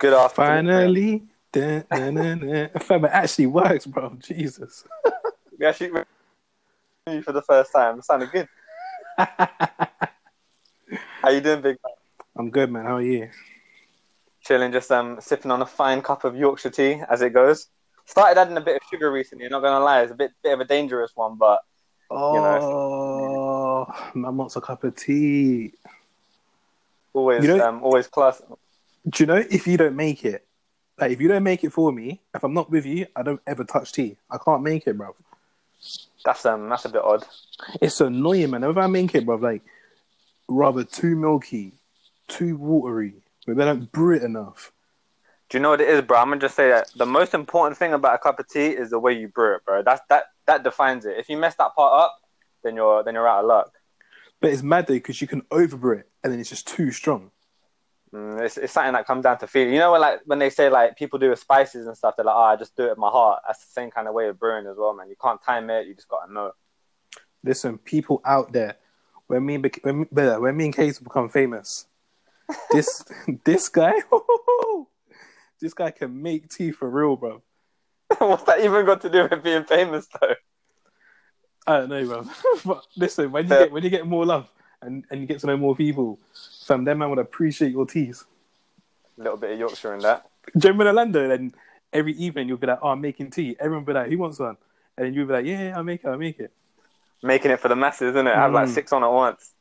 Good afternoon. Finally. Fam, it actually works, bro. Jesus. We actually for the first time. It sounded good. How you doing, big man? I'm good, man. How are you? Chilling, just sipping on a fine cup of Yorkshire tea as it goes. Started adding a bit of sugar recently, not going to lie. It's a bit of a dangerous one, but... man wants a cup of tea. Always, you know, always class. Do you know, if you don't make it, like, if you don't make it for me, if I'm not with you, I don't ever touch tea. I can't make it, bro. That's a bit odd. It's annoying, man. If I make it, bro, like, rather too milky, too watery. They don't brew it enough. Do you know what it is, bro? I'm gonna just say that the most important thing about a cup of tea is the way you brew it, bro. That defines it. If you mess that part up, then you're out of luck. But it's mad though, because you can overbrew it and then it's just too strong. It's something that comes down to feeling. You know when they say like people do with spices and stuff, they're like, I just do it in my heart. That's the same kind of way of brewing as well, man. You can't time it. You just gotta know. Listen, people out there, when me and Kayz become famous, this guy can make tea for real, bro. What's that even got to do with being famous, though? I don't know, bro. But listen, when you get more love and you get to know more people, fam, that man would appreciate your teas. A little bit of Yorkshire in that. Do you remember Orlando? Then every evening you'll be like, "Oh, I'm making tea." Everyone will be like, "Who wants one?" And then you'll be like, "Yeah, I'll make it." Making it for the masses, isn't it? I have like six on at once.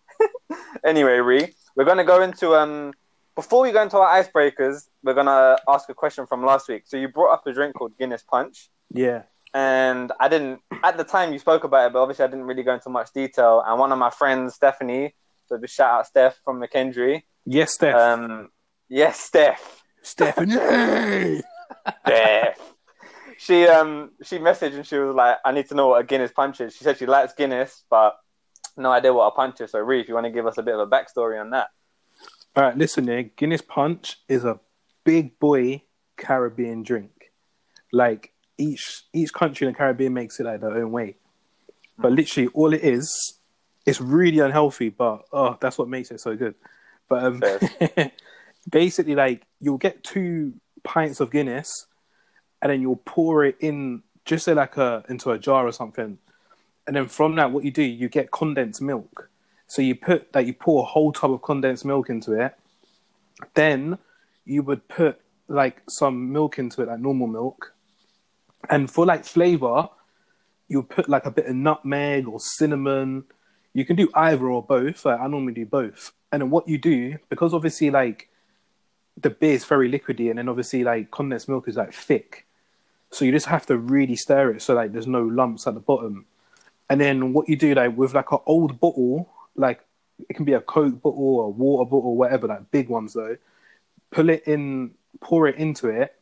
Anyway, Ree, we're gonna go into Before we go into our icebreakers, we're going to ask a question from last week. So you brought up a drink called Guinness Punch. Yeah. And I didn't... At the time, you spoke about it, but obviously I didn't really go into much detail. And one of my friends, Stephanie, so just shout out Steph from McKendree. Yes, Steph. Yes, Steph. Stephanie! Steph. She messaged and she was like, I need to know what a Guinness Punch is. She said she likes Guinness, but no idea what a punch is. So, Ree, if you want to give us a bit of a backstory on that. All right, listen here. Guinness Punch is a big boy Caribbean drink. Like, each country in the Caribbean makes it like their own way. But literally, all it is, it's really unhealthy, but that's what makes it so good. But basically, like, you'll get 2 pints of Guinness and then you'll pour it in, just say like into a jar or something. And then from that, what you do, you get condensed milk. So you pour a whole tub of condensed milk into it. Then you would put like some milk into it, like normal milk. And for like flavor, you put like a bit of nutmeg or cinnamon. You can do either or both. Like, I normally do both. And then what you do, because obviously like the beer is very liquidy, and then obviously like condensed milk is like thick. So you just have to really stir it so like there's no lumps at the bottom. And then what you do like with like an old bottle, like it can be a Coke bottle or a water bottle, whatever, like big ones though. Pour it into it,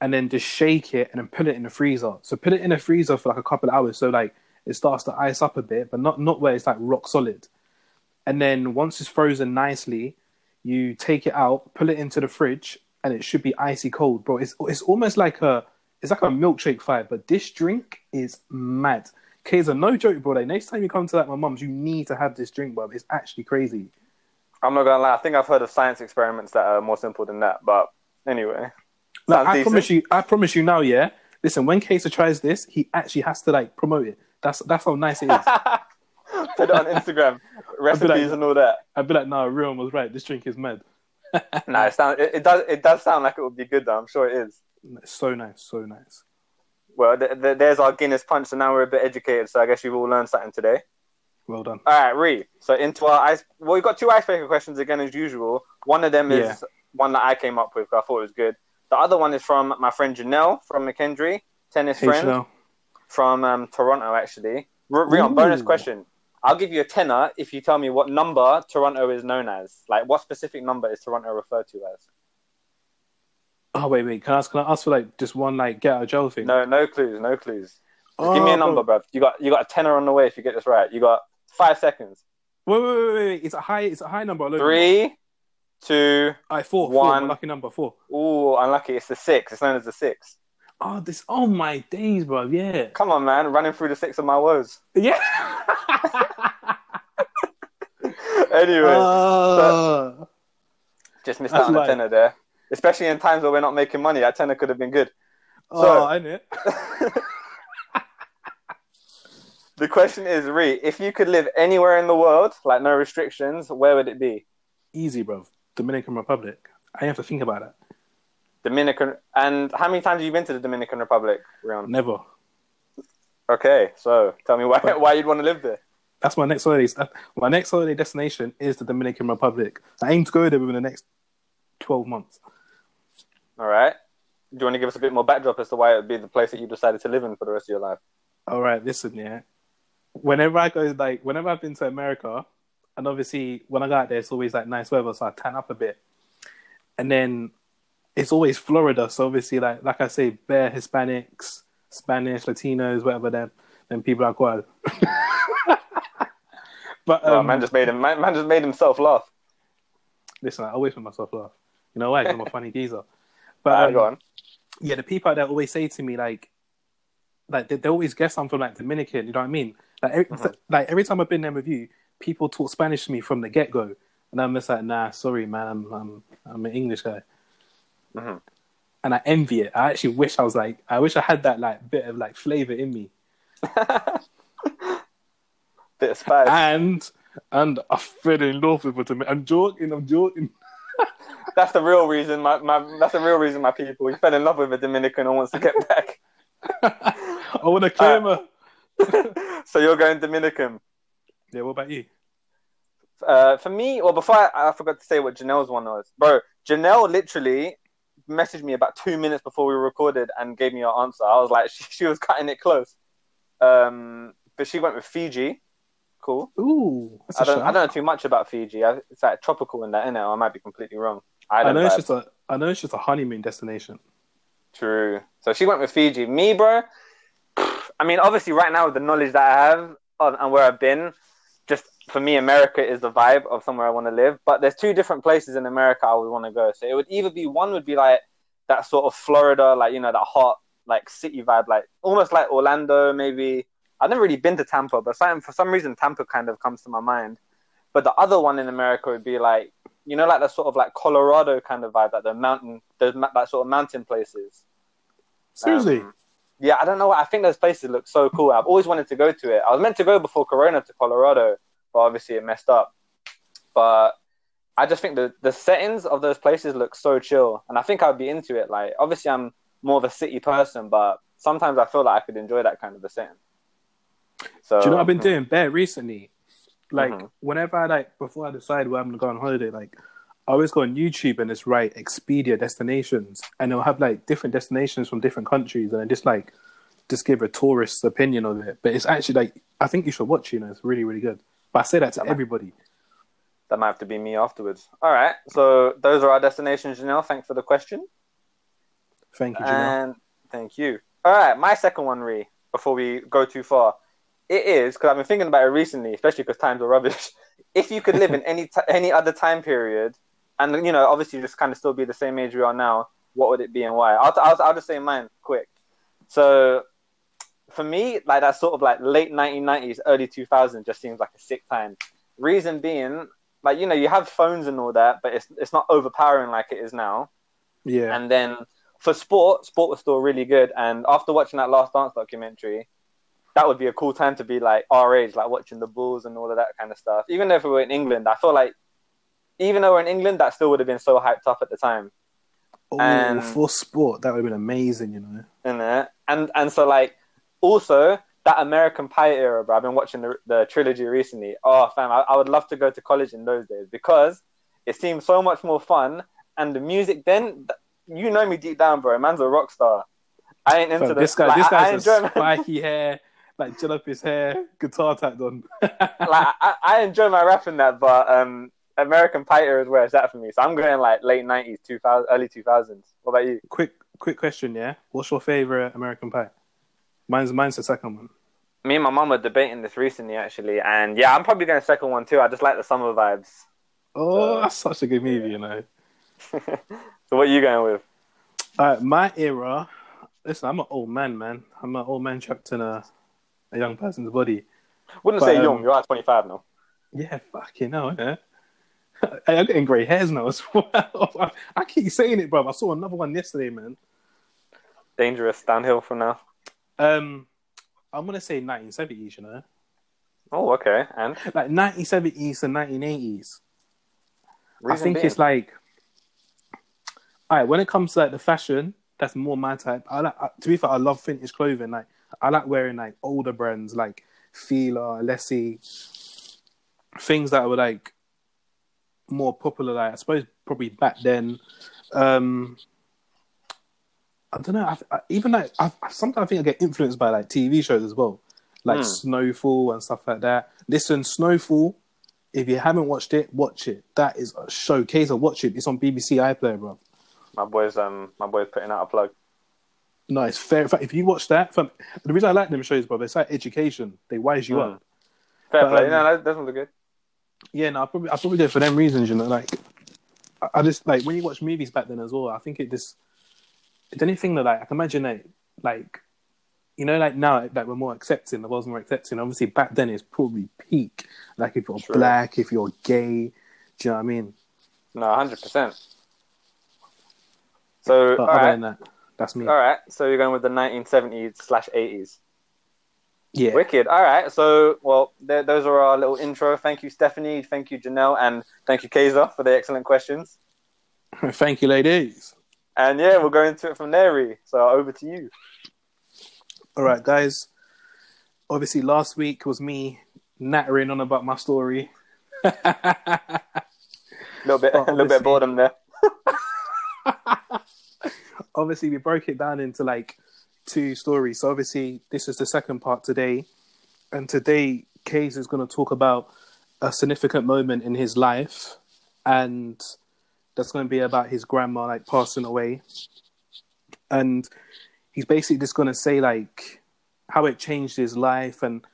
and then just shake it and then put it in the freezer. So put it in the freezer for like a couple of hours. So like it starts to ice up a bit, but not where it's like rock solid. And then once it's frozen nicely, you take it out, pull it into the fridge, and it should be icy cold, bro. It's almost like it's like a milkshake vibe, but this drink is mad. Kayser, no joke, bro. Like, next time you come to like my mum's, you need to have this drink, bro. It's actually crazy. I'm not gonna lie. I think I've heard of science experiments that are more simple than that. But anyway, like, I promise you now. Yeah, listen. When Kayser tries this, he actually has to like promote it. That's how nice it is. Put it on Instagram, recipes like, and all that. I'd be like, nah, Rion was right. This drink is mad. Nah, it does sound like it would be good though. I'm sure it is. It's so nice, so nice. Well, there's our Guinness Punch, so now we're a bit educated, so I guess you've all learned something today. Well done. All right, Ree, so into our we've got 2 icebreaker questions again, as usual. One of them is one that I came up with, because I thought it was good. The other one is from my friend Janelle from McKendree, tennis friend Janelle. From Toronto, actually. Rion, bonus question. I'll give you a tenner if you tell me what number Toronto is known as. Like, what specific number is Toronto referred to as? Oh, wait. Can I ask for, like, just one, like, get-out-of-jail thing? No clues. Give me a number, bruv. You got a tenner on the way if you get this right. You got 5 seconds. Wait. It's a high number. 3, 2, all right, 4, 1. Four, lucky number, 4. Ooh, unlucky. It's the 6. It's known as the 6. Oh, my days, bruv, yeah. Come on, man. Running through the 6 of my woes. Yeah. Anyway. Just missed out on the tenner there. especially in times where we're not making money. That tenner could have been good. So, I knew it. The question is, Ree, if you could live anywhere in the world, like no restrictions, where would it be? Easy, bro. Dominican Republic. I have to think about it. Dominican. And how many times have you been to the Dominican Republic, Rion? Never. Okay, so tell me why you'd want to live there. That's my next holiday. My next holiday destination is the Dominican Republic. I aim to go there within the next 12 months. All right. Do you want to give us a bit more backdrop as to why it would be the place that you decided to live in for the rest of your life? All right, listen, yeah. Whenever I go, like, whenever I've been to America, and obviously when I go out there, it's always like nice weather, so I tan up a bit. And then it's always Florida, so obviously, like I say, bare Hispanics, Spanish, Latinos, whatever them people are called. But man just made himself laugh. Listen, I always make myself laugh. You know why? Because I'm a funny geezer. But go on. Yeah, the people out there always say to me, like they always guess I'm from like Dominican. You know what I mean? Like, every time I've been there with you, people talk Spanish to me from the get go, and I'm just like, nah, sorry, man, I'm an English guy. Mm-hmm. And I envy it. I actually wish I had that like bit of like flavour in me. Bit of spice. And I fell in love with it. I'm joking. That's the real reason. My people. He fell in love with a Dominican and wants to get back. I want to claim her. So you're going Dominican. Yeah. What about you? For me, well, before I forgot to say what Janelle's one was, bro. Janelle literally messaged me about 2 minutes before we recorded and gave me her answer. I was like, she was cutting it close. But she went with Fiji. Cool. Ooh, I don't know too much about Fiji. It's like tropical in that, innit? I might be completely wrong. I know it's just a honeymoon destination. True. So she went with Fiji. Me, bro. I mean, obviously, right now with the knowledge that I have and where I've been, just for me, America is the vibe of somewhere I want to live. But there's two different places in America I would want to go. So it would either be one would be like that sort of Florida, like, you know, that hot like city vibe, like almost like Orlando, maybe. I've never really been to Tampa, but for some reason, Tampa kind of comes to my mind. But the other one in America would be like, you know, like that sort of like Colorado kind of vibe, like the mountain, that sort of mountain places. Seriously? Yeah, I don't know. I think those places look so cool. I've always wanted to go to it. I was meant to go before Corona to Colorado, but obviously it messed up. But I just think the settings of those places look so chill. And I think I'd be into it. Like, obviously, I'm more of a city person, but sometimes I feel like I could enjoy that kind of a setting. So, do you know what I've been doing bare recently? Like, whenever I before I decide where I'm going to go on holiday, like, I always go on YouTube and just write Expedia destinations, and they'll have like different destinations from different countries, and I just like, just give a tourist's opinion of it. But it's actually like, I think you should watch, you know, it's really, really good. But I say that to everybody. That might have to be me afterwards. All right. So those are our destinations, Janelle. Thanks for the question. Thank you, Janelle. And thank you. All right. My second one, Ree, before we go too far. It is, because I've been thinking about it recently, especially because times are rubbish. If you could live in any other time period, and, you know, obviously just kind of still be the same age we are now, what would it be and why? I'll just say mine quick. So for me, like that sort of like late 1990s, early 2000s just seems like a sick time. Reason being, like, you know, you have phones and all that, but it's not overpowering like it is now. Yeah. And then for sport was still really good. And after watching that Last Dance documentary, that would be a cool time to be like our age, like watching the Bulls and all of that kind of stuff. Even if we were in England, I feel like even though we're in England, that still would have been so hyped up at the time. Oh, and for sport, that would have been amazing, you know. And so like also that American Pie era, bro. I've been watching the trilogy recently. Oh, fam, I would love to go to college in those days because it seemed so much more fun. And the music then, you know me deep down, bro. Man's a rock star. I ain't into this guy. Like, this guy's a spiky hair. Like, gel up his hair, guitar tapped on. Like, I enjoy my rap in that, but American Pie era is where it's at for me. So I'm going, like, late 90s, 2000, early 2000s. What about you? Quick question, yeah? What's your favourite American Pie? Mine's the second one. Me and my mum were debating this recently, actually. And, yeah, I'm probably going second one, too. I just like the summer vibes. Oh, so. That's such a good movie, you know. So what are you going with? My era... Listen, I'm an old man, I'm an old man trapped in a young person's body. Wouldn't say young, you're at 25 now. Yeah, fucking hell, yeah. I'm getting grey hairs now as well. I keep saying it, bro. I saw another one yesterday, man. Dangerous downhill from now. I'm gonna say 1970s, you know. Oh, okay. And like 1970s to 1980s. I think being. It's like, all right, when it comes to like the fashion, that's more my type. To be fair, I love vintage clothing. Like, I like wearing like older brands like Fila, Alessi, things that were like more popular. Like, I suppose probably back then. I don't know. Sometimes I think I get influenced by like TV shows as well, like Snowfall and stuff like that. Listen, Snowfall. If you haven't watched it, watch it. That is a show. Kayser, watch it. It's on BBC iPlayer, bro. My boy's putting out a plug. No, it's fair. In fact, if you watch that, the reason I like them shows, bro, it's like education. They wise you up. Fair play. That sounds good. Yeah, no, I probably did for them reasons. You know, like I just like when you watch movies back then as well. I think it just it's anything that like I can imagine it like you know, like now, like we're more accepting. The world's more accepting. Obviously, back then it's probably peak. Like if you're black, if you're gay, do you know what I mean? No, 100%. So, but all right, that's me. All right, so you're going with the 1970s/80s. Yeah, wicked. All right, so well, those are our little intro. Thank you, Stephanie. Thank you, Janelle, and thank you, Kayser, for the excellent questions. Thank you, ladies. And yeah, we'll go into it from there, Ree. So over to you. All right, guys. Obviously, last week was me nattering on about my story. a little bit of boredom there. Obviously, we broke it down into like two stories. So obviously, this is the second part today, and today, Kayz is going to talk about a significant moment in his life, and that's going to be about his grandma like passing away, and he's basically just going to say, like, how it changed his life and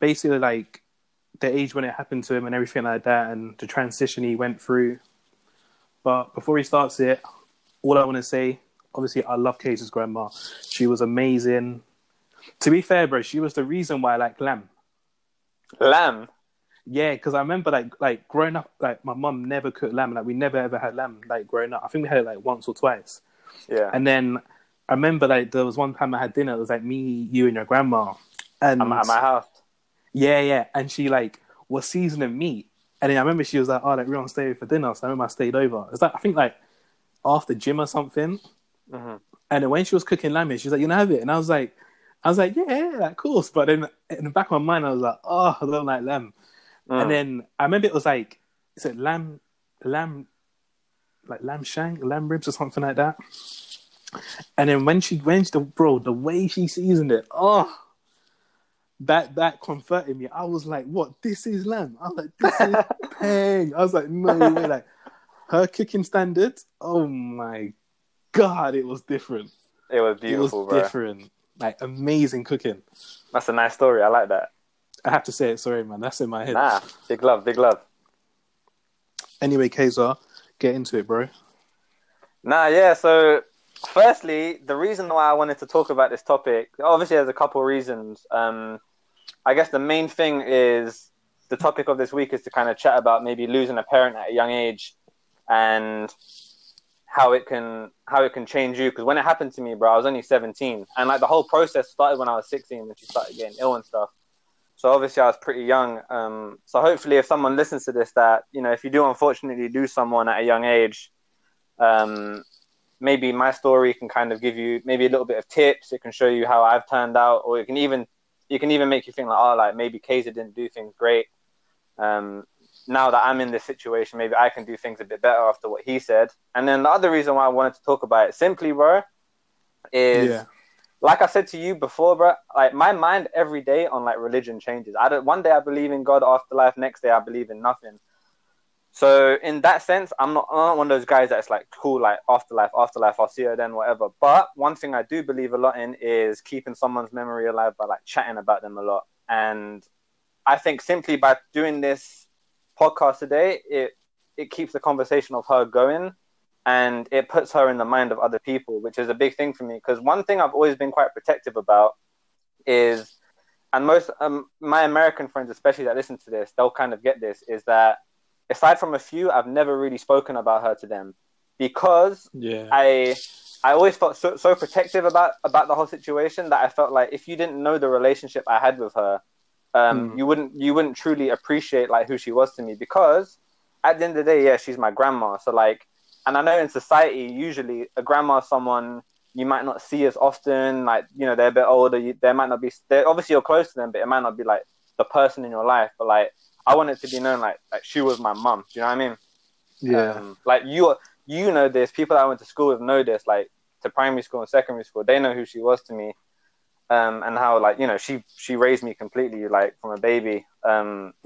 basically, like, the age when it happened to him and everything like that and the transition he went through. But before he starts it, all I want to say, obviously, I love Kay's grandma. She was amazing. To be fair, bro, she was the reason why I like lamb. Lamb? Yeah, because I remember, like growing up, like, my mum never cooked lamb. Like, we never, ever had lamb, like, growing up. I think we had it, like, once or twice. Yeah. And then I remember like there was one time I had dinner. It was like me, you, and your grandma, and at my house. Yeah, and she like was seasoning meat, and then I remember she was like, "Oh, like we're on stay for dinner," so I remember I stayed over. It's like I think like after gym or something, and then when she was cooking lamb, she was like, "You gonna have it?" And I was like, "Yeah, like, of course." But then in the back of my mind, I was like, "Oh, I don't like lamb." And then I remember it was like it's like lamb shank, lamb ribs, or something like that. And then the way she seasoned it, oh, that converted me. I was like, what? This is lamb. I was like, this is pang. I was like, no way. Like her cooking standards. Oh my God, it was different. It was beautiful. It was different. Like amazing cooking. That's a nice story. I like that. I have to say it. Sorry, man. That's in my head. Nah, big love, big love. Anyway, Kayser, get into it, bro. Nah, yeah. So, firstly, the reason why I wanted to talk about this topic, obviously there's a couple of reasons. I guess the main thing is the topic of this week is to kind of chat about maybe losing a parent at a young age and how it can change you. Because when it happened to me, bro, I was only 17. And like the whole process started when I was 16 when she started getting ill and stuff. So obviously I was pretty young. So hopefully if someone listens to this that, you know, if you do unfortunately lose someone at a young age, maybe my story can kind of give you maybe a little bit of tips. It can show you how I've turned out, or it can even make you think like, oh, like maybe Kayser didn't do things great. Now that I'm in this situation, maybe I can do things a bit better after what he said. And then the other reason why I wanted to talk about it simply, bro, is like I said to you before, bro, like my mind every day on like religion changes. One day I believe in God, afterlife. Next day I believe in nothing. So in that sense, I'm not one of those guys that's like, cool, like afterlife, I'll see her then, whatever. But one thing I do believe a lot in is keeping someone's memory alive by like chatting about them a lot. And I think simply by doing this podcast today, it keeps the conversation of her going and it puts her in the mind of other people, which is a big thing for me. Because one thing I've always been quite protective about is, and most my American friends, especially that listen to this, they'll kind of get this, is that aside from a few, I've never really spoken about her to them because I always felt so protective about the whole situation that I felt like if you didn't know the relationship I had with her, you wouldn't truly appreciate like who she was to me, because at the end of the day, yeah, she's my grandma. So like, and I know in society, usually a grandma is someone you might not see as often, like, you know, they're a bit older. They might not be, obviously you're close to them, but it might not be like the person in your life. But like, I want it to be known like she was my mum. Do you know what I mean? Yeah. Like you know this, people that I went to school with know this, like to primary school and secondary school, they know who she was to me. And how, like, you know, she raised me completely, like, from a baby. But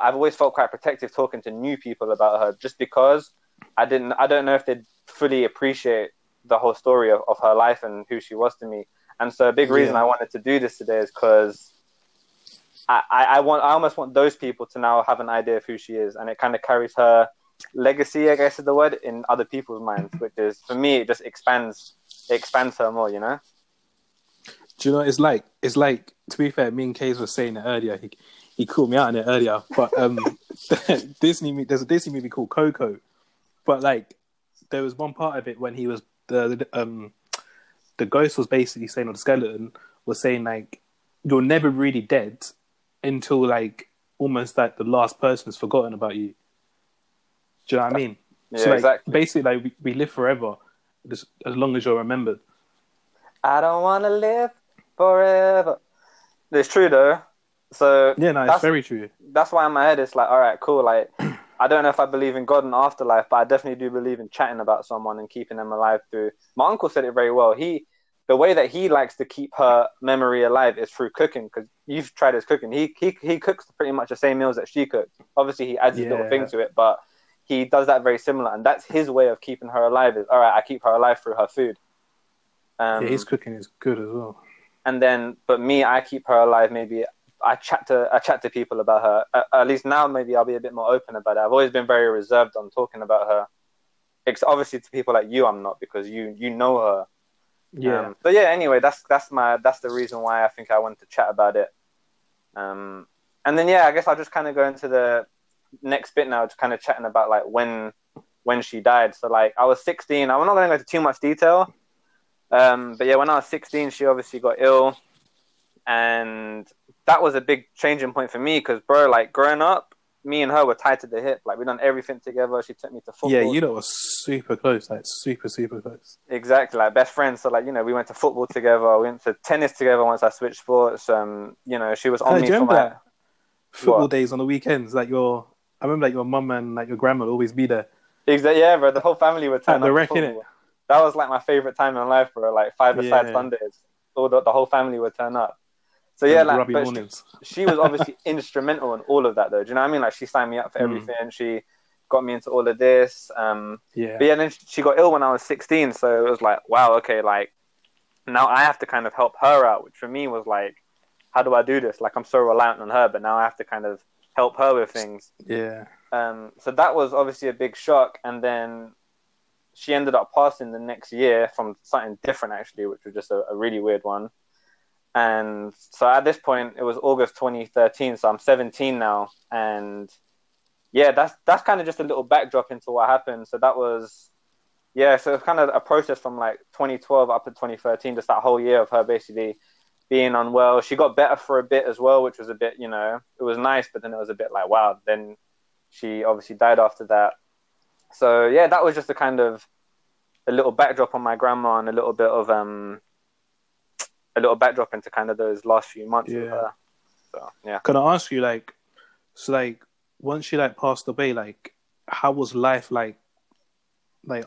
I've always felt quite protective talking to new people about her, just because I don't know if they'd fully appreciate the whole story of her life and who she was to me. And so a big reason I wanted to do this today is because I almost want those people to now have an idea of who she is, and it kind of carries her legacy, I guess is the word, in other people's minds, which is, for me, it just expands her more, you know? Do you know, it's like, to be fair, me and Kayz were saying it earlier. He called me out on it earlier, but there's a Disney movie called Coco, but like there was one part of it when he was the ghost was basically saying, or the skeleton was saying, like, you're never really dead until like almost like the last person has forgotten about you. Do you know what I mean? Yeah, so, like, exactly. Basically, like we live forever, just as long as you're remembered. I don't want to live forever. It's true though. So yeah, no, it's very true. That's why in my head it's like, all right, cool. Like, I don't know if I believe in God and afterlife, but I definitely do believe in chatting about someone and keeping them alive through. My uncle said it very well. The way that he likes to keep her memory alive is through cooking, because you've tried his cooking. He cooks pretty much the same meals that she cooks. Obviously, he adds his little thing to it, but he does that very similar, and that's his way of keeping her alive. Is all right, I keep her alive through her food. Yeah, his cooking is good as well. And then, but me, I keep her alive. Maybe I chat to people about her. At least now, maybe I'll be a bit more open about it. I've always been very reserved on talking about her. Obviously, to people like you, I'm not, because you know her. Yeah. But yeah, anyway, that's the reason why I think I wanted to chat about it. And then yeah, I guess I'll just kind of go into the next bit now, just kind of chatting about like when she died. So like I was 16. I'm not going to go into too much detail. But yeah, when I was 16, she obviously got ill, and that was a big changing point for me, because bro, like growing up, me and her were tied to the hip. Like we done everything together. She took me to football. Yeah, you know, was super close, like super, super close. Exactly, like best friends. So like, you know, we went to football together. We went to tennis together once I switched sports. You know, she was on me for my football days on the weekends. Like I remember like your mum and like your grandma would always be there. Exactly, yeah, bro. The whole family would turn up. The wreck, innit? That was like my favorite time in life, bro. Like five-a-side Sundays, all the whole family would turn up. So yeah, like but she was obviously instrumental in all of that, though. Do you know what I mean? Like she signed me up for everything. She got me into all of this. But yeah, then she got ill when I was 16, so it was like, wow, okay, like now I have to kind of help her out, which for me was like, how do I do this? Like I'm so reliant on her, but now I have to kind of help her with things. Yeah. So that was obviously a big shock, and then she ended up passing the next year from something different, actually, which was just a really weird one. And so at this point, it was August 2013, so I'm 17 now. And yeah, that's kind of just a little backdrop into what happened. So that was, yeah, so it's kind of a process from like 2012 up to 2013, just that whole year of her basically being unwell. She got better for a bit as well, which was a bit, you know, it was nice, but then it was a bit like, wow, then she obviously died after that. So yeah, that was just a kind of a little backdrop on my grandma and a little bit of a little backdrop into kind of those last few months with her. So yeah. Can I ask you, like, so like once she like passed away, like how was life like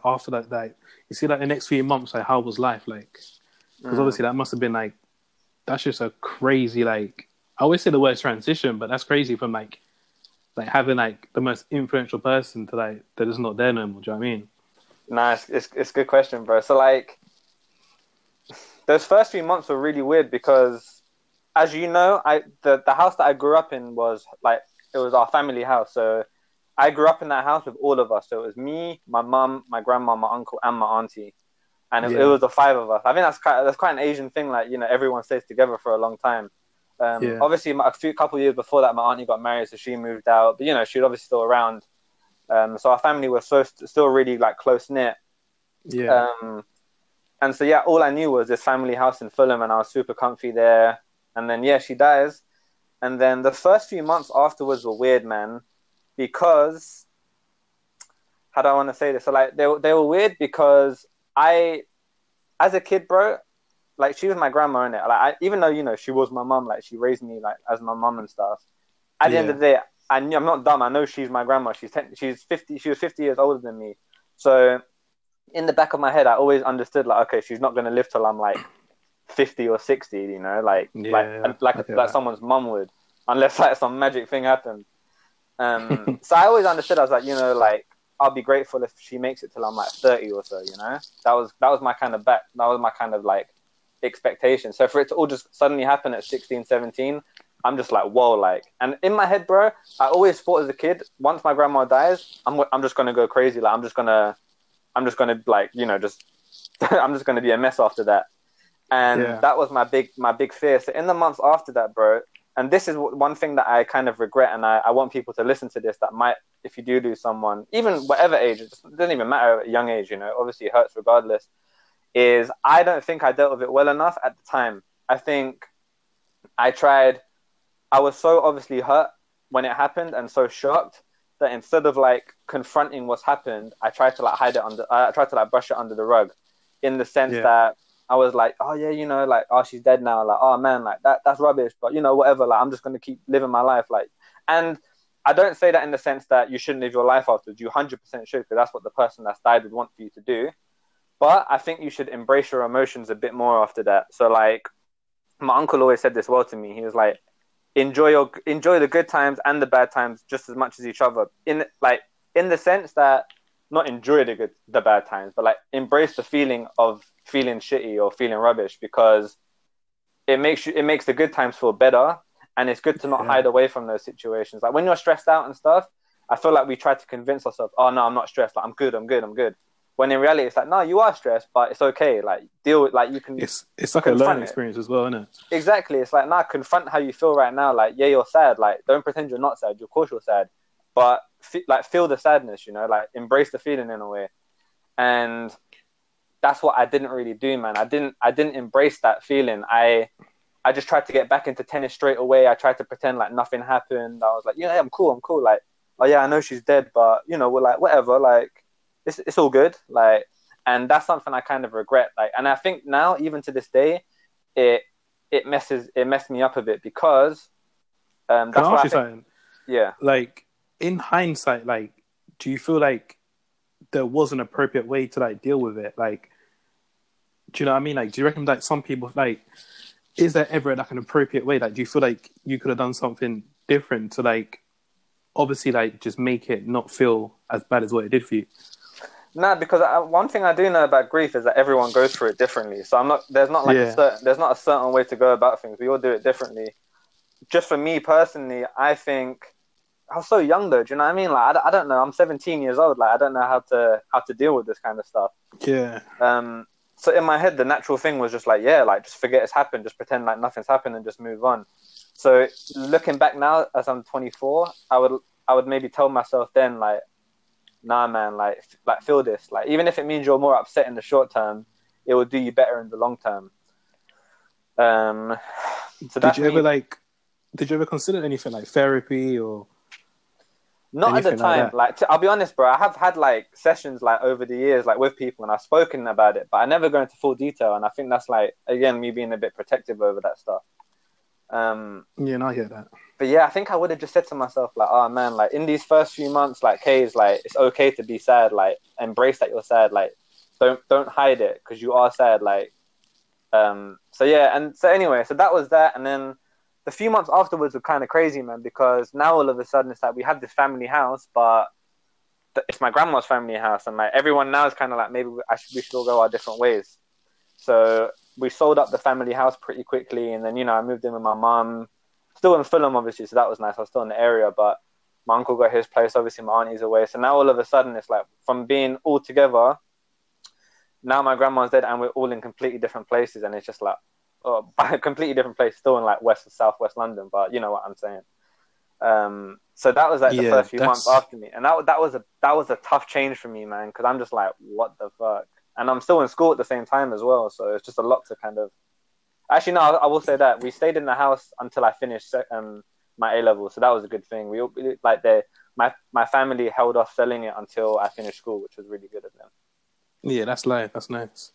after that? Like you see, like the next few months, like how was life like? Because obviously that must have been like that's just a crazy like I always say the word transition, but that's crazy from like having like the most influential person to like that is not there no more. Do you know what I mean? Nah, it's a good question, bro. So like those first few months were really weird because, as you know, the house that I grew up in was like it was our family house. So I grew up in that house with all of us. So it was me, my mum, my grandma, my uncle, and my auntie, and it was the five of us. I think that's quite an Asian thing. Like, you know, everyone stays together for a long time. Obviously, a couple of years before that, my auntie got married, so she moved out. But, you know, she was obviously still around. So our family was still really, like, close-knit. Yeah. And so, yeah, all I knew was this family house in Fulham, and I was super comfy there. And then, yeah, she dies. And then the first few months afterwards were weird, man, because... How do I want to say this? So, like, they were weird because I, as a kid, bro, like, she was my grandma, innit? Like, even though, you know, she was my mum, like, she raised me, like, as my mum and stuff. At the end of the day, I'm not dumb. I know she's my grandma. She was 50 years older than me. So, in the back of my head, I always understood, like, okay, she's not going to live till I'm, like, 50 or 60, you know? Like someone's mum would, unless, like, some magic thing happened. So, I always understood. I was like, you know, like, I'll be grateful if she makes it till I'm like 30 or so, you know? That was my kind of expectation. So for it to all just suddenly happen at 16, 17, I'm just like, whoa, like, and in my head, bro, I always thought as a kid, once my grandma dies, I'm just going to go crazy. Like, I'm just going to like, you know, just, I'm just going to be a mess after that. And that was my big fear. So in the months after that, bro, and this is one thing that I kind of regret, and I want people to listen to this, that might, if you do lose someone, even whatever age, it doesn't even matter, at young age, you know, obviously it hurts regardless, is I don't think I dealt with it well enough at the time. I think I was so obviously hurt when it happened and so shocked that instead of, like, confronting what's happened, I tried to, like, brush it under the rug, in the sense that I was like, oh, yeah, you know, like, oh, she's dead now. Like, oh, man, like, that's rubbish. But, you know, whatever, like, I'm just going to keep living my life. Like, and I don't say that in the sense that you shouldn't live your life afterwards. You 100% should, because that's what the person that's died would want for you to do. But I think you should embrace your emotions a bit more after that. So, like, my uncle always said this well to me. He was like, enjoy the good times and the bad times just as much as each other. In the sense that, not enjoy the bad times, but, like, embrace the feeling of feeling shitty or feeling rubbish, because it makes the good times feel better, and it's good to not hide away from those situations. Like, when you're stressed out and stuff, I feel like we try to convince ourselves, oh no, I'm not stressed, like, I'm good, when in reality it's like, no, you are stressed, but it's okay, like, deal with, like, you can, it's like a learning experience as well, isn't it? Exactly. It's like, nah, confront how you feel right now. Like, yeah, you're sad, like, don't pretend you're not sad, of course you're sad, but like, feel the sadness, you know, like, embrace the feeling in a way. And that's what I didn't really do, man. I didn't embrace that feeling. I just tried to get back into tennis straight away. I tried to pretend like nothing happened. I was like, yeah, I'm cool. Like, oh yeah, I know she's dead, but, you know, we're like, whatever, like, it's all good. Like, and that's something I kind of regret. Like, and I think now, even to this day, it messed me up a bit, because that's what I think. Yeah. Like, in hindsight, like, do you feel like there was an appropriate way to, like, deal with it? Like, do you know what I mean? Like, do you reckon, like, some people, like, is there ever, like, an appropriate way? Like, do you feel like you could have done something different to, like, obviously, like, just make it not feel as bad as what it did for you? Nah, because one thing I do know about grief is that everyone goes through it differently. So there's not a certain way to go about things. We all do it differently. Just for me personally, I think I was so young, though. Do you know what I mean? Like, I don't know. I'm 17 years old. Like, I don't know how to deal with this kind of stuff. Yeah. So in my head, the natural thing was just like, yeah, like, just forget it's happened. Just pretend like nothing's happened and just move on. So looking back now, as I'm 24, I would maybe tell myself then, like, nah, man, like feel this. Like, even if it means you're more upset in the short term, it will do you better in the long term. So did you ever consider anything like therapy or? Not anything at the time. Like, I'll be honest, bro. I have had, like, sessions, like, over the years, like, with people, and I've spoken about it, but I never go into full detail. And I think that's, like, again, me being a bit protective over that stuff. Yeah, and I hear that. But yeah, I think I would have just said to myself, like, oh man, like, in these first few months, like, Kayz, like, it's okay to be sad. Like, embrace that you're sad. Like, don't hide it, because you are sad. Like, So yeah, and so anyway, so that was that, and then. A few months afterwards were kind of crazy, man, because now all of a sudden it's like we have this family house, but it's my grandma's family house, and like everyone now is kind of like, maybe we should all go our different ways. So we sold up the family house pretty quickly, and then, you know, I moved in with my mum, still in Fulham obviously, so that was nice. I was still in the area, but my uncle got his place, obviously my auntie's away. So now all of a sudden it's like, from being all together, now my grandma's dead and we're all in completely different places, and it's just like, a completely different place, still in like West and Southwest London, but you know what I'm saying. So that was like the first few months after me, and that was a tough change for me, man, because I'm just like, what the fuck? And I'm still in school at the same time as well, so it's just a lot to kind of. Actually, no, I will say that we stayed in the house until I finished my A level, so that was a good thing. We all, like my family held off selling it until I finished school, which was really good of them. Yeah, that's life. That's nice.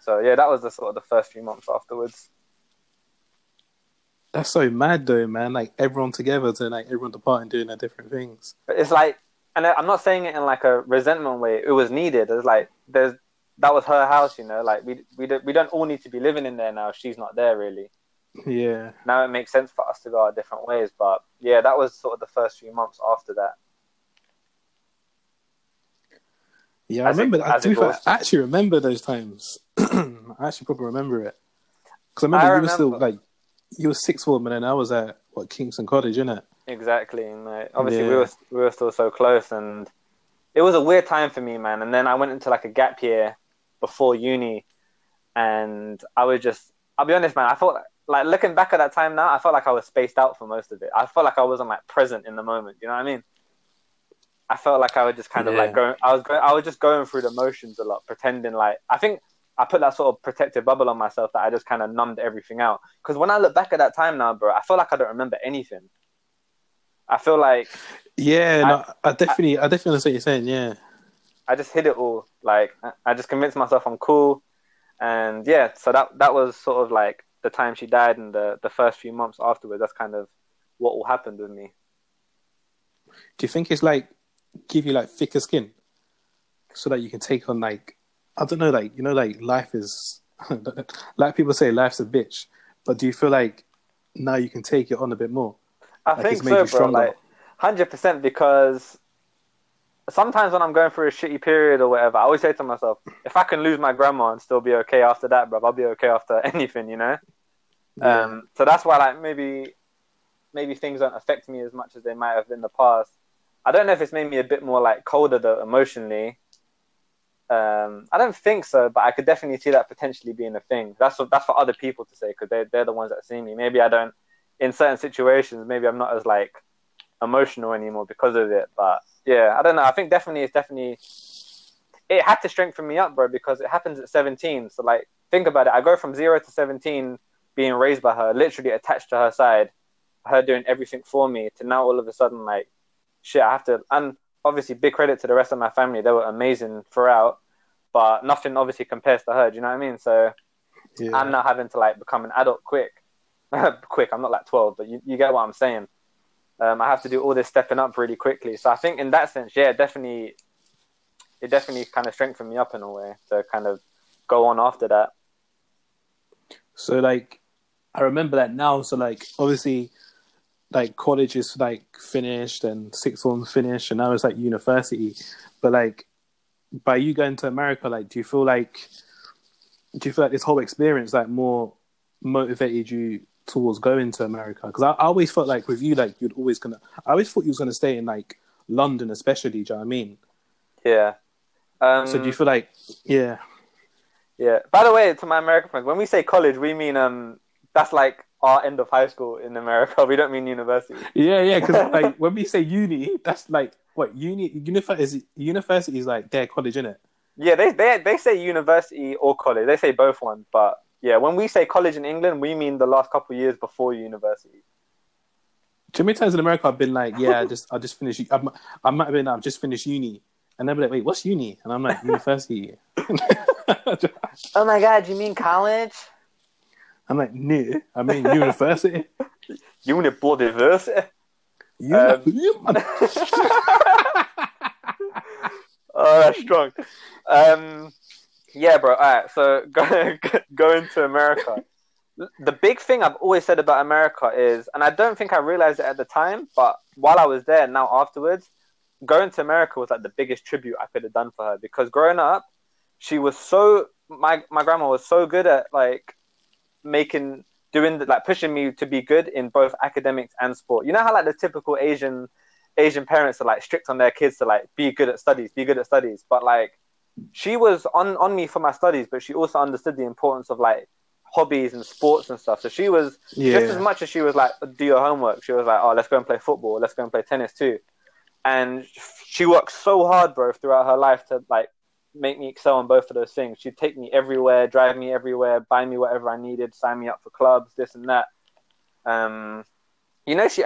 So yeah, that was the sort of the first few months afterwards. That's so mad though, man. Like everyone together, to like everyone apart and doing their different things. But it's like, and I'm not saying it in like a resentment way. It was needed. It's like that was her house, you know. Like we don't all need to be living in there now. She's not there really. Yeah. Now it makes sense for us to go our different ways. But yeah, that was sort of the first few months after that. Yeah, I remember. I actually remember those times. I actually probably remember it because I remember you were still like you were sixth form, and then I was at Kingston Cottage, innit? Exactly. Mate. Obviously, yeah. we were still so close, and it was a weird time for me, man. And then I went into like a gap year before uni, and I'll be honest, man. I felt like looking back at that time now, I felt like I was spaced out for most of it. I felt like I wasn't like present in the moment. You know what I mean? I felt like I was just kind of like I was just going through the motions a lot, pretending like, I think I put that sort of protective bubble on myself that I just kind of numbed everything out. Because when I look back at that time now, bro, I feel like I don't remember anything. I feel like I definitely understand what you're saying. Yeah, I just hid it all. Like I just convinced myself I'm cool, and yeah. So that was sort of like the time she died and the first few months afterwards. That's kind of what all happened with me. Do you think it's like give you like thicker skin so that you can take on like I don't know like you know like life is like people say life's a bitch, but do you feel like now you can take it on a bit more? I like, think it's made so you bro stronger? Like 100%, because sometimes when I'm going through a shitty period or whatever, I always say to myself, if I can lose my grandma and still be okay after that, bro, I'll be okay after anything, you know. Yeah. So that's why like maybe things don't affect me as much as they might have in the past. I don't know if it's made me a bit more like colder though emotionally. I don't think so, but I could definitely see that potentially being a thing. That's for other people to say because they're the ones that see me. Maybe I don't in certain situations. Maybe I'm not as like emotional anymore because of it. But yeah, I don't know. I think it's definitely it had to strengthen me up, bro, because it happens at 17. So like think about it. I go from 0 to 17, being raised by her, literally attached to her side, her doing everything for me, to now all of a sudden like. Shit, I have to, and obviously big credit to the rest of my family. They were amazing throughout, but nothing obviously compares to her. Do you know what I mean? So yeah. I'm now having to like become an adult quick. I'm not like 12, but you get what I'm saying. I have to do all this stepping up really quickly. So I think in that sense, yeah, it definitely kind of strengthened me up in a way to kind of go on after that. So like, I remember that now. So like, obviously, like college is like finished and sixth form finished, and now it's like university. But like, by you going to America, like, do you feel like this whole experience like more motivated you towards going to America? Because I always felt like with you, like I always thought you was gonna stay in like London, especially. Do you know what I mean? Yeah. So do you feel like yeah? By the way, to my American friends, when we say college, we mean that's like. Our end of high school in America. We don't mean university. Yeah, because like when we say uni, that's like what university is like their college, innit? Yeah, they say university or college. They say both ones, but yeah, when we say college in England, we mean the last couple of years before university. Too many times in America, I've been like, yeah, I just finished. I might have been I've just finished uni, and they'll be like, wait, what's uni? And I'm like, university. Oh my god, you mean college? I'm like, no, I mean university. University. Oh, that's strong. Yeah, bro. All right, so going to America. The big thing I've always said about America is, and I don't think I realized it at the time, but while I was there, now afterwards, going to America was like the biggest tribute I could have done for her, because growing up, she was so my grandma was so good at like. Pushing me to be good in both academics and sport. You know how like the typical Asian parents are like strict on their kids to like be good at studies, but like she was on me for my studies, but she also understood the importance of like hobbies and sports and stuff. So she was just as much as she was like, do your homework, she was like, oh, let's go and play football, let's go and play tennis too. And she worked so hard, bro, throughout her life to like make me excel on both of those things. She'd take me everywhere, drive me everywhere, buy me whatever I needed, sign me up for clubs, this and that. You know, she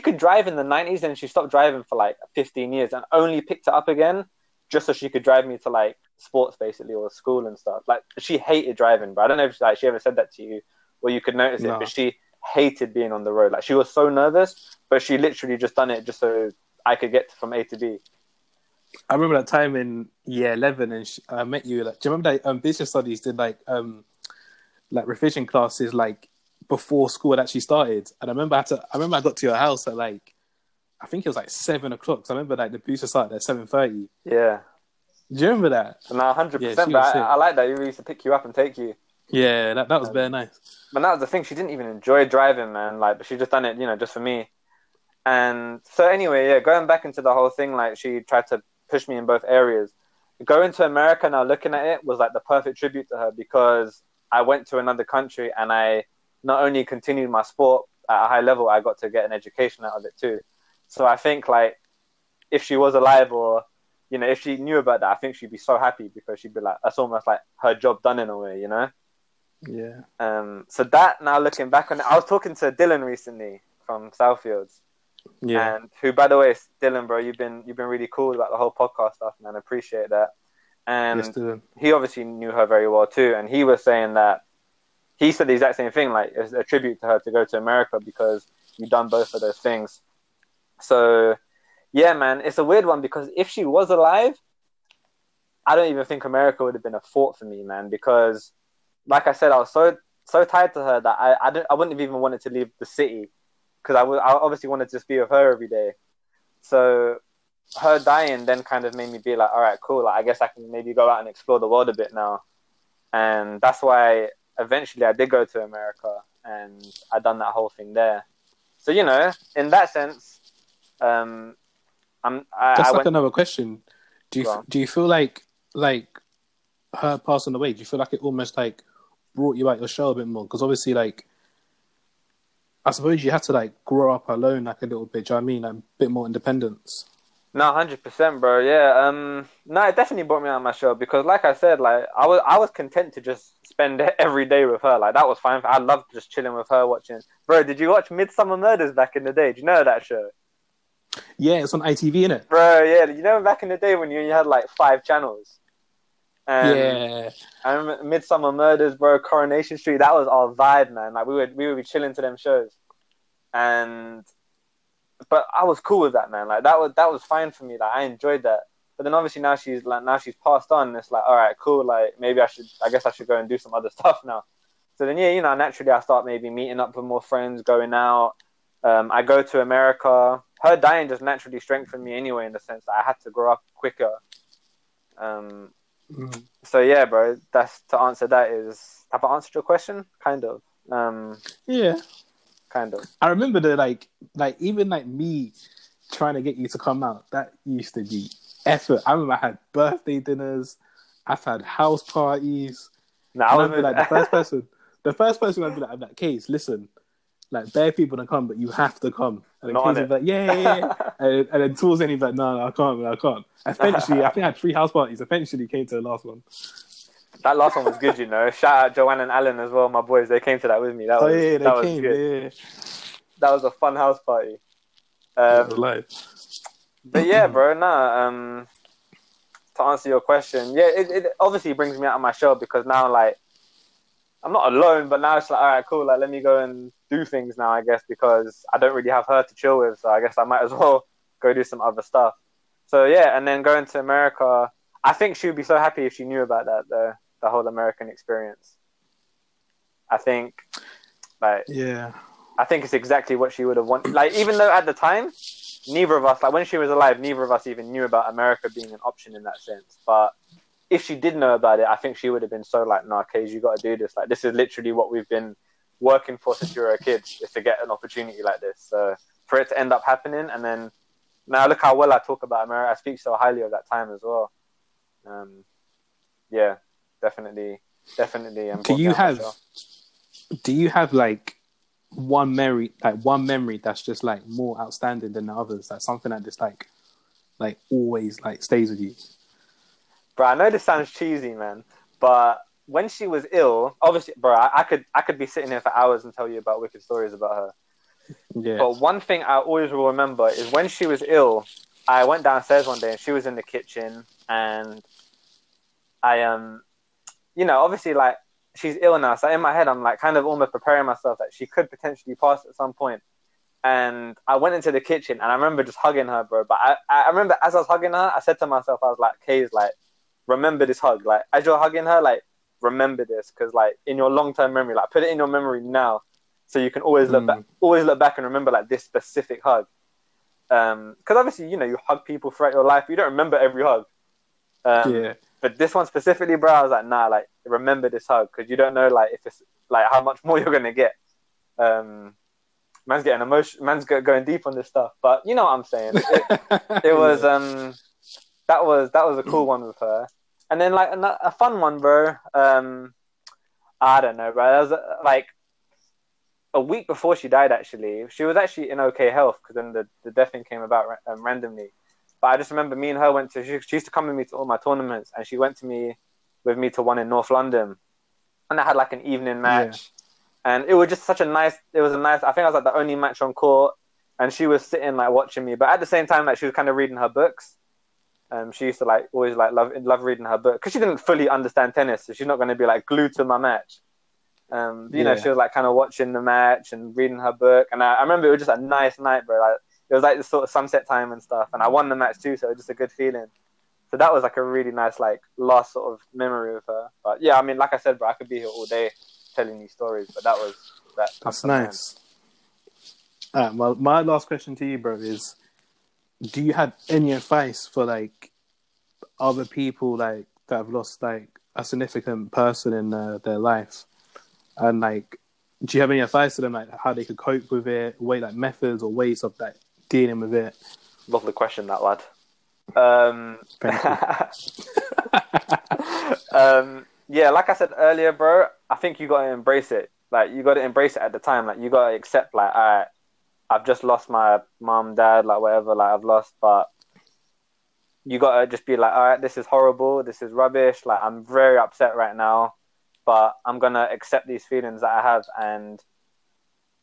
could drive in the 90s, and she stopped driving for like 15 years and only picked it up again just so she could drive me to like sports basically, or school and stuff. Like, she hated driving, but I don't know if like she ever said that to you or you could notice it, but she hated being on the road. Like, she was so nervous, but she literally just done it just so I could get from A to B. I remember that time in year 11 and I met you. Like, do you remember that business studies did like revision classes like before school had actually started? And I remember I got to your house at like, I think it was like 7 o'clock. So I remember like the booster started at 7:30. Yeah. Do you remember that? No, 100%. But I like that. We used to pick you up and take you. Yeah, that was very nice. But that was the thing. She didn't even enjoy driving, man. Like, but she just done it, you know, just for me. And so anyway, yeah, going back into the whole thing, like, she tried to push me in both areas. Going to America now, looking at it, was like the perfect tribute to her, because I went to another country and I not only continued my sport at a high level, I got to get an education out of it too. So I think, like, if she was alive, or, you know, if she knew about that, I think she'd be so happy, because she'd be like, that's almost like her job done in a way, you know? Yeah. So that, now looking back on it, I was talking to Dylan recently from Southfields. Yeah. And who, by the way, Dylan, bro, you've been really cool about the whole podcast stuff, man. I appreciate that. And yes, he obviously knew her very well too. And he was saying that, he said the exact same thing, like, it's a tribute to her to go to America because you've done both of those things. So, yeah, man, it's a weird one, because if she was alive, I don't even think America would have been a thought for me, man, because, like I said, I was so tied to her that I wouldn't have even wanted to leave the city, because I obviously wanted to just be with her every day. So her dying then kind of made me be like, all right, cool, like, I guess I can maybe go out and explore the world a bit now. And that's why eventually I did go to America, and I done that whole thing there. So, you know, in that sense, another question. Do you feel like her passing away, do you feel like it almost like brought you out your shell a bit more? Because obviously, like, I suppose you had to like grow up alone like a little bit. Do you know what I mean? Like, a bit more independence. No, 100%, bro. Yeah. No, it definitely brought me out of my shell, because, like I said, like, I was content to just spend every day with her. Like, that was fine. I loved just chilling with her, watching. Bro, did you watch Midsomer Murders back in the day? Do you know that show? Yeah, it's on ITV, innit? Bro, yeah. You know, back in the day when you had like 5 channels. Yeah. And Midsomer Murders, bro, Coronation Street, that was our vibe, man. Like, we would be chilling to them shows. But I was cool with that, man. Like, that was fine for me. Like, I enjoyed that. But then obviously now she's passed on, and it's like, all right, cool, like, maybe I guess I should go and do some other stuff now. So then, yeah, you know, naturally I start maybe meeting up with more friends, going out. I go to America. Her dying just naturally strengthened me anyway, in the sense that I had to grow up quicker. So yeah, bro, that's to answer that. Is, have I answered your question? Kind of. Yeah. Kind of. I remember the like even like me trying to get you to come out, that used to be effort. I remember I had birthday dinners, I've had house parties. No, I remember like the first person I'd be like, I'm like, Kayz, listen, like, bare people don't come, but you have to come. And then Kayz was like, yeah. and then towards the end, he's like, no, I can't. Eventually, I think I had 3 house parties. Eventually came to the last one. That last one was good, you know. Shout out Joanne and Alan as well, my boys. They came to that with me. That was, oh, yeah, that came, was good. Yeah. That was a fun house party. But yeah, bro, nah. To answer your question, yeah, it obviously brings me out of my shell, because now, like, I'm not alone, but now it's like, all right, cool, like, let me go and do things now, I guess, because I don't really have her to chill with, so I guess I might as well go do some other stuff. So yeah, and then going to America, I think she would be so happy if she knew about that, though, the whole American experience. I think, like, yeah, I think it's exactly what she would have wanted. Like, even though at the time, neither of us, like, when she was alive, neither of us even knew about America being an option in that sense. But if she did know about it, I think she would have been so like, nah, Kayz, you got to do this. Like, this is literally what we've been working for since you were a kid, is to get an opportunity like this. So for it to end up happening, and then now look how well I talk about America. I speak so highly of that time as well. Yeah, definitely definitely. Do you have like one memory that's just like more outstanding than the others? Like something that just like always like stays with you. Bro, I know this sounds cheesy, man, but when she was ill, obviously, bro, I could be sitting here for hours and tell you about wicked stories about her. Yeah. But one thing I always will remember is when she was ill, I went downstairs one day and she was in the kitchen, and I you know, obviously, like, she's ill now, so in my head I'm like kind of almost preparing myself that she could potentially pass at some point. And I went into the kitchen and I remember just hugging her, bro. But I remember as I was hugging her, I said to myself, I was like, Kayz, like, remember this hug. Like, as you're hugging her, like, remember this, because like in your long-term memory, like, put it in your memory now, so you can always look back and remember like this specific hug. Because obviously, you know, you hug people throughout your life, you don't remember every hug. Yeah. But this one specifically, bro, I was like, nah, like, remember this hug, because you don't know like if it's like how much more you're gonna get. Man's getting emotion. Man's going deep on this stuff, but you know what I'm saying. It was that was a cool one with her. And then, like, a fun one, bro. I don't know, bro. That was, like, a week before she died, actually. She was actually in okay health, because then the death thing came about randomly. But I just remember me and her went to... She used to come with me to all my tournaments, and she went with me to one in North London. And I had, like, an evening match. Yeah. And it was just such a nice... It was a nice... I think I was, like, the only match on court. And she was sitting, like, watching me. But at the same time, like, she was kind of reading her books. She used to like always like love reading her book, because she didn't fully understand tennis, so she's not going to be like glued to my match. You know, she was like kind of watching the match and reading her book, and I remember it was just a nice night, bro. Like, it was like this sort of sunset time and stuff, and I won the match too, so it was just a good feeling. So that was like a really nice like last sort of memory of her. But yeah, I mean, like I said, bro, I could be here all day telling these stories, but that was that. That's nice. Well, my last question to you, bro, is, do you have any advice for like other people like that have lost like a significant person in their life, and like, do you have any advice to them like how they could cope with it, way like methods or ways of like dealing with it? Lovely question, that lad. Thank you. Yeah, like I said earlier, bro, I think you got to embrace it. Like, you got to embrace it at the time. Like, you got to accept like, all right, I've just lost my mom, dad, like whatever, like I've lost, but you got to just be like, all right, this is horrible. This is rubbish. Like, I'm very upset right now, but I'm going to accept these feelings that I have, and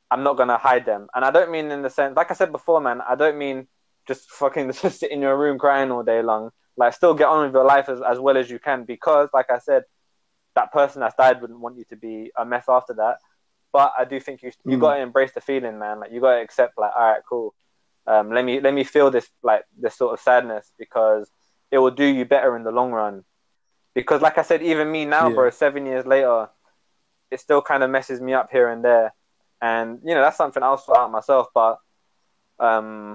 I'm not going to hide them. And I don't mean in the sense, like I said before, man, I don't mean just fucking just sit in your room crying all day long. Like, still get on with your life as well as you can, because like I said, that person that's died wouldn't want you to be a mess after that. But I do think you got to embrace the feeling, man. Like, you got to accept, like, all right, cool. Let me feel this, like, this sort of sadness, because it will do you better in the long run. Because, like I said, even me now, bro, 7 years later, it still kind of messes me up here and there. And you know, that's something I'll sort out myself. But I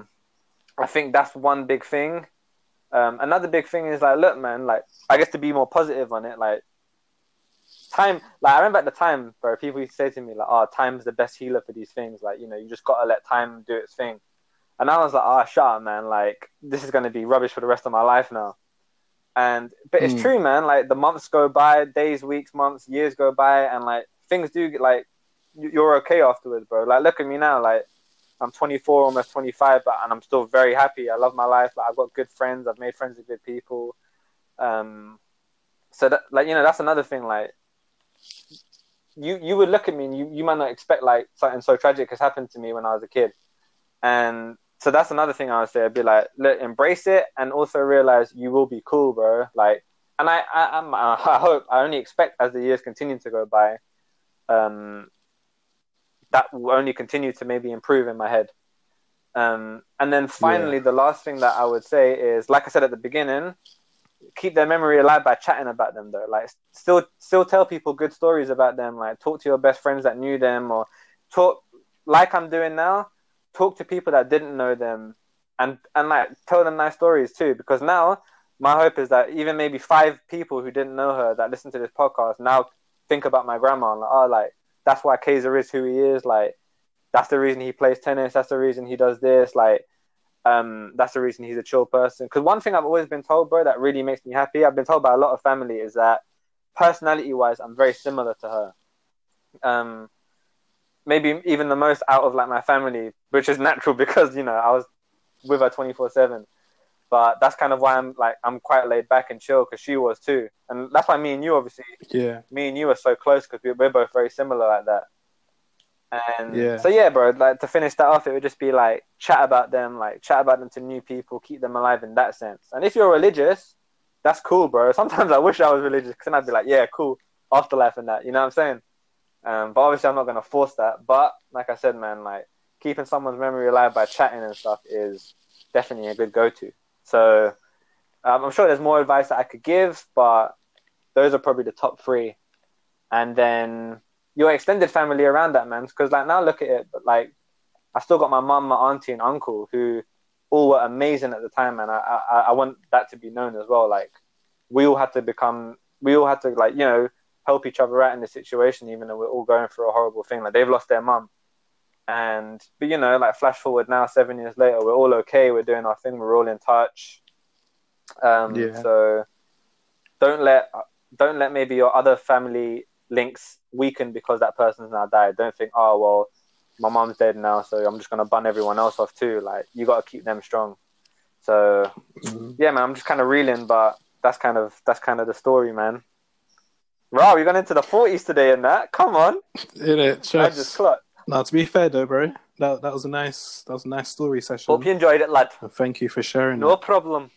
think that's one big thing. Another big thing is like, look, man, like, I guess to be more positive on it, like. Time, like, I remember at the time, bro, people used to say to me, like, oh, time's the best healer for these things. Like, you know, you just got to let time do its thing. And I was like, oh, shut up, man. Like, this is going to be rubbish for the rest of my life now. But it's true, man. Like, the months go by, days, weeks, months, years go by, and, like, things do get, like, you're okay afterwards, bro. Like, look at me now. Like, I'm 24, almost 25, and I'm still very happy. I love my life. Like, I've got good friends. I've made friends with good people. So, that, like, you know, that's another thing, like, you would look at me and you might not expect like something so tragic has happened to me when I was a kid. And so that's another thing I would say. I'd be like, look, embrace it, and also realize you will be cool, bro. Like, and I only expect as the years continue to go by, that will only continue to maybe improve in my head. And then finally, the last thing that I would say is, like I said at the beginning, keep their memory alive by chatting about them, though. Like, still tell people good stories about them. Like, talk to your best friends that knew them, or talk like I'm doing now, talk to people that didn't know them, and like tell them nice stories too, because now my hope is that even maybe 5 people who didn't know her that listen to this podcast now think about my grandma and like, oh, like, that's why Kayser is who he is. Like, that's the reason he plays tennis, that's the reason he does this, like, that's the reason he's a chill person. Because one thing I've always been told, bro, that really makes me happy, I've been told by a lot of family, is that personality-wise, I'm very similar to her. Maybe even the most out of like my family, which is natural because, you know, I was with her 24/7. But that's kind of why I'm quite laid back and chill, because she was too. And that's why me and you, obviously, me and you are so close because we're both very similar like that. And so yeah, bro, like to finish that off, it would just be like chat about them to new people, keep them alive in that sense. And if you're religious, that's cool, bro. Sometimes I wish I was religious because then I'd be like, yeah, cool, afterlife and that, you know what I'm saying? But obviously I'm not going to force that. But like I said, man, like keeping someone's memory alive by chatting and stuff is definitely a good go-to. So I'm sure there's more advice that I could give, but those are probably the top three. And then your extended family around that, man, because like now look at it, but like I still got my mum, my auntie and uncle who all were amazing at the time, man. I want that to be known as well. Like we all had to like, you know, help each other out in the situation, even though we're all going through a horrible thing. Like they've lost their mum, but you know, like flash forward now, 7 years later, we're all okay, we're doing our thing, we're all in touch. So don't let maybe your other family links weaken because that person's now died. Don't think, oh well, my mom's dead now, so I'm just gonna bun everyone else off too. Like you gotta keep them strong. So yeah, man, I'm just kind of reeling, but that's kind of the story, man. Wow, we've gone into the 40s today and that. Come on. I just clocked. Now, to be fair though, bro, that was a nice story session. Hope you enjoyed it, lad. And thank you for sharing. No problem.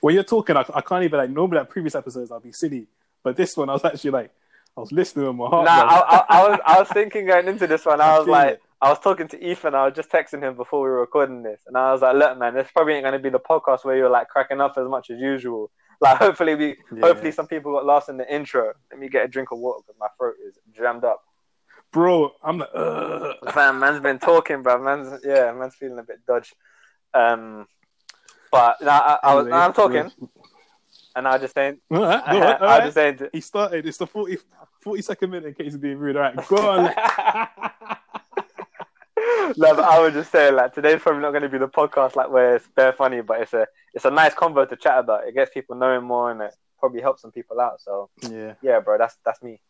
When you're talking, I can't even, like, normally at previous episodes, I'll be silly. But this one, I was actually like, I was listening with my heart. Nah, I was thinking going into this one, I was like, I was talking to Ethan, I was just texting him before we were recording this. And I was like, look, man, this probably ain't going to be the podcast where you're like cracking up as much as usual. Like hopefully some people got lost in the intro. Let me get a drink of water because my throat is jammed up. Bro, I'm like, man's been talking, bro. Man's feeling a bit dodgy. But I'm talking, and I just saying, all right. I just saying, he started. It's the 42nd minute in case he's being rude. All right, go on. No, but I would just say, like, today's probably not going to be the podcast like where it's bare funny, but it's a nice convo to chat about. It gets people knowing more, and it probably helps some people out. So yeah, bro, that's me.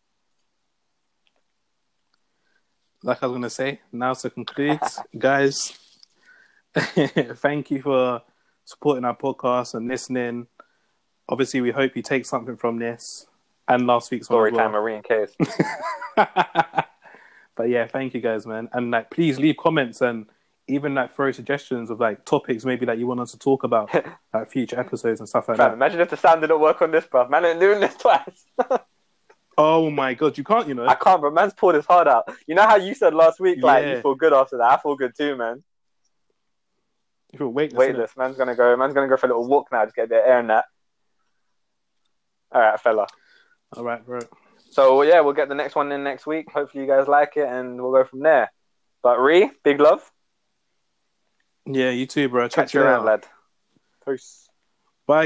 Like I was gonna say, now to conclude, guys, thank you for supporting our podcast and listening. Obviously, we hope you take something from this and last week's story time, Ree and Kayz. But yeah, thank you guys, man. And like, please leave comments and even like throw suggestions of like topics maybe that like, you want us to talk about, like future episodes and stuff like that. Imagine if the sound didn't work on this, bruv. Man, I'm doing this twice. Oh my God, you can't, you know. I can't, but man's pulled his heart out. You know how you said last week, like you feel good after that. I feel good too, man. You feel weightless. Man's gonna go for a little walk now. Just get a bit of air in that. All right, fella. All right, bro. So yeah, we'll get the next one in next week. Hopefully you guys like it, and we'll go from there. But Ree, big love. Yeah, you too, bro. Catch you around, lad. Peace. Bye.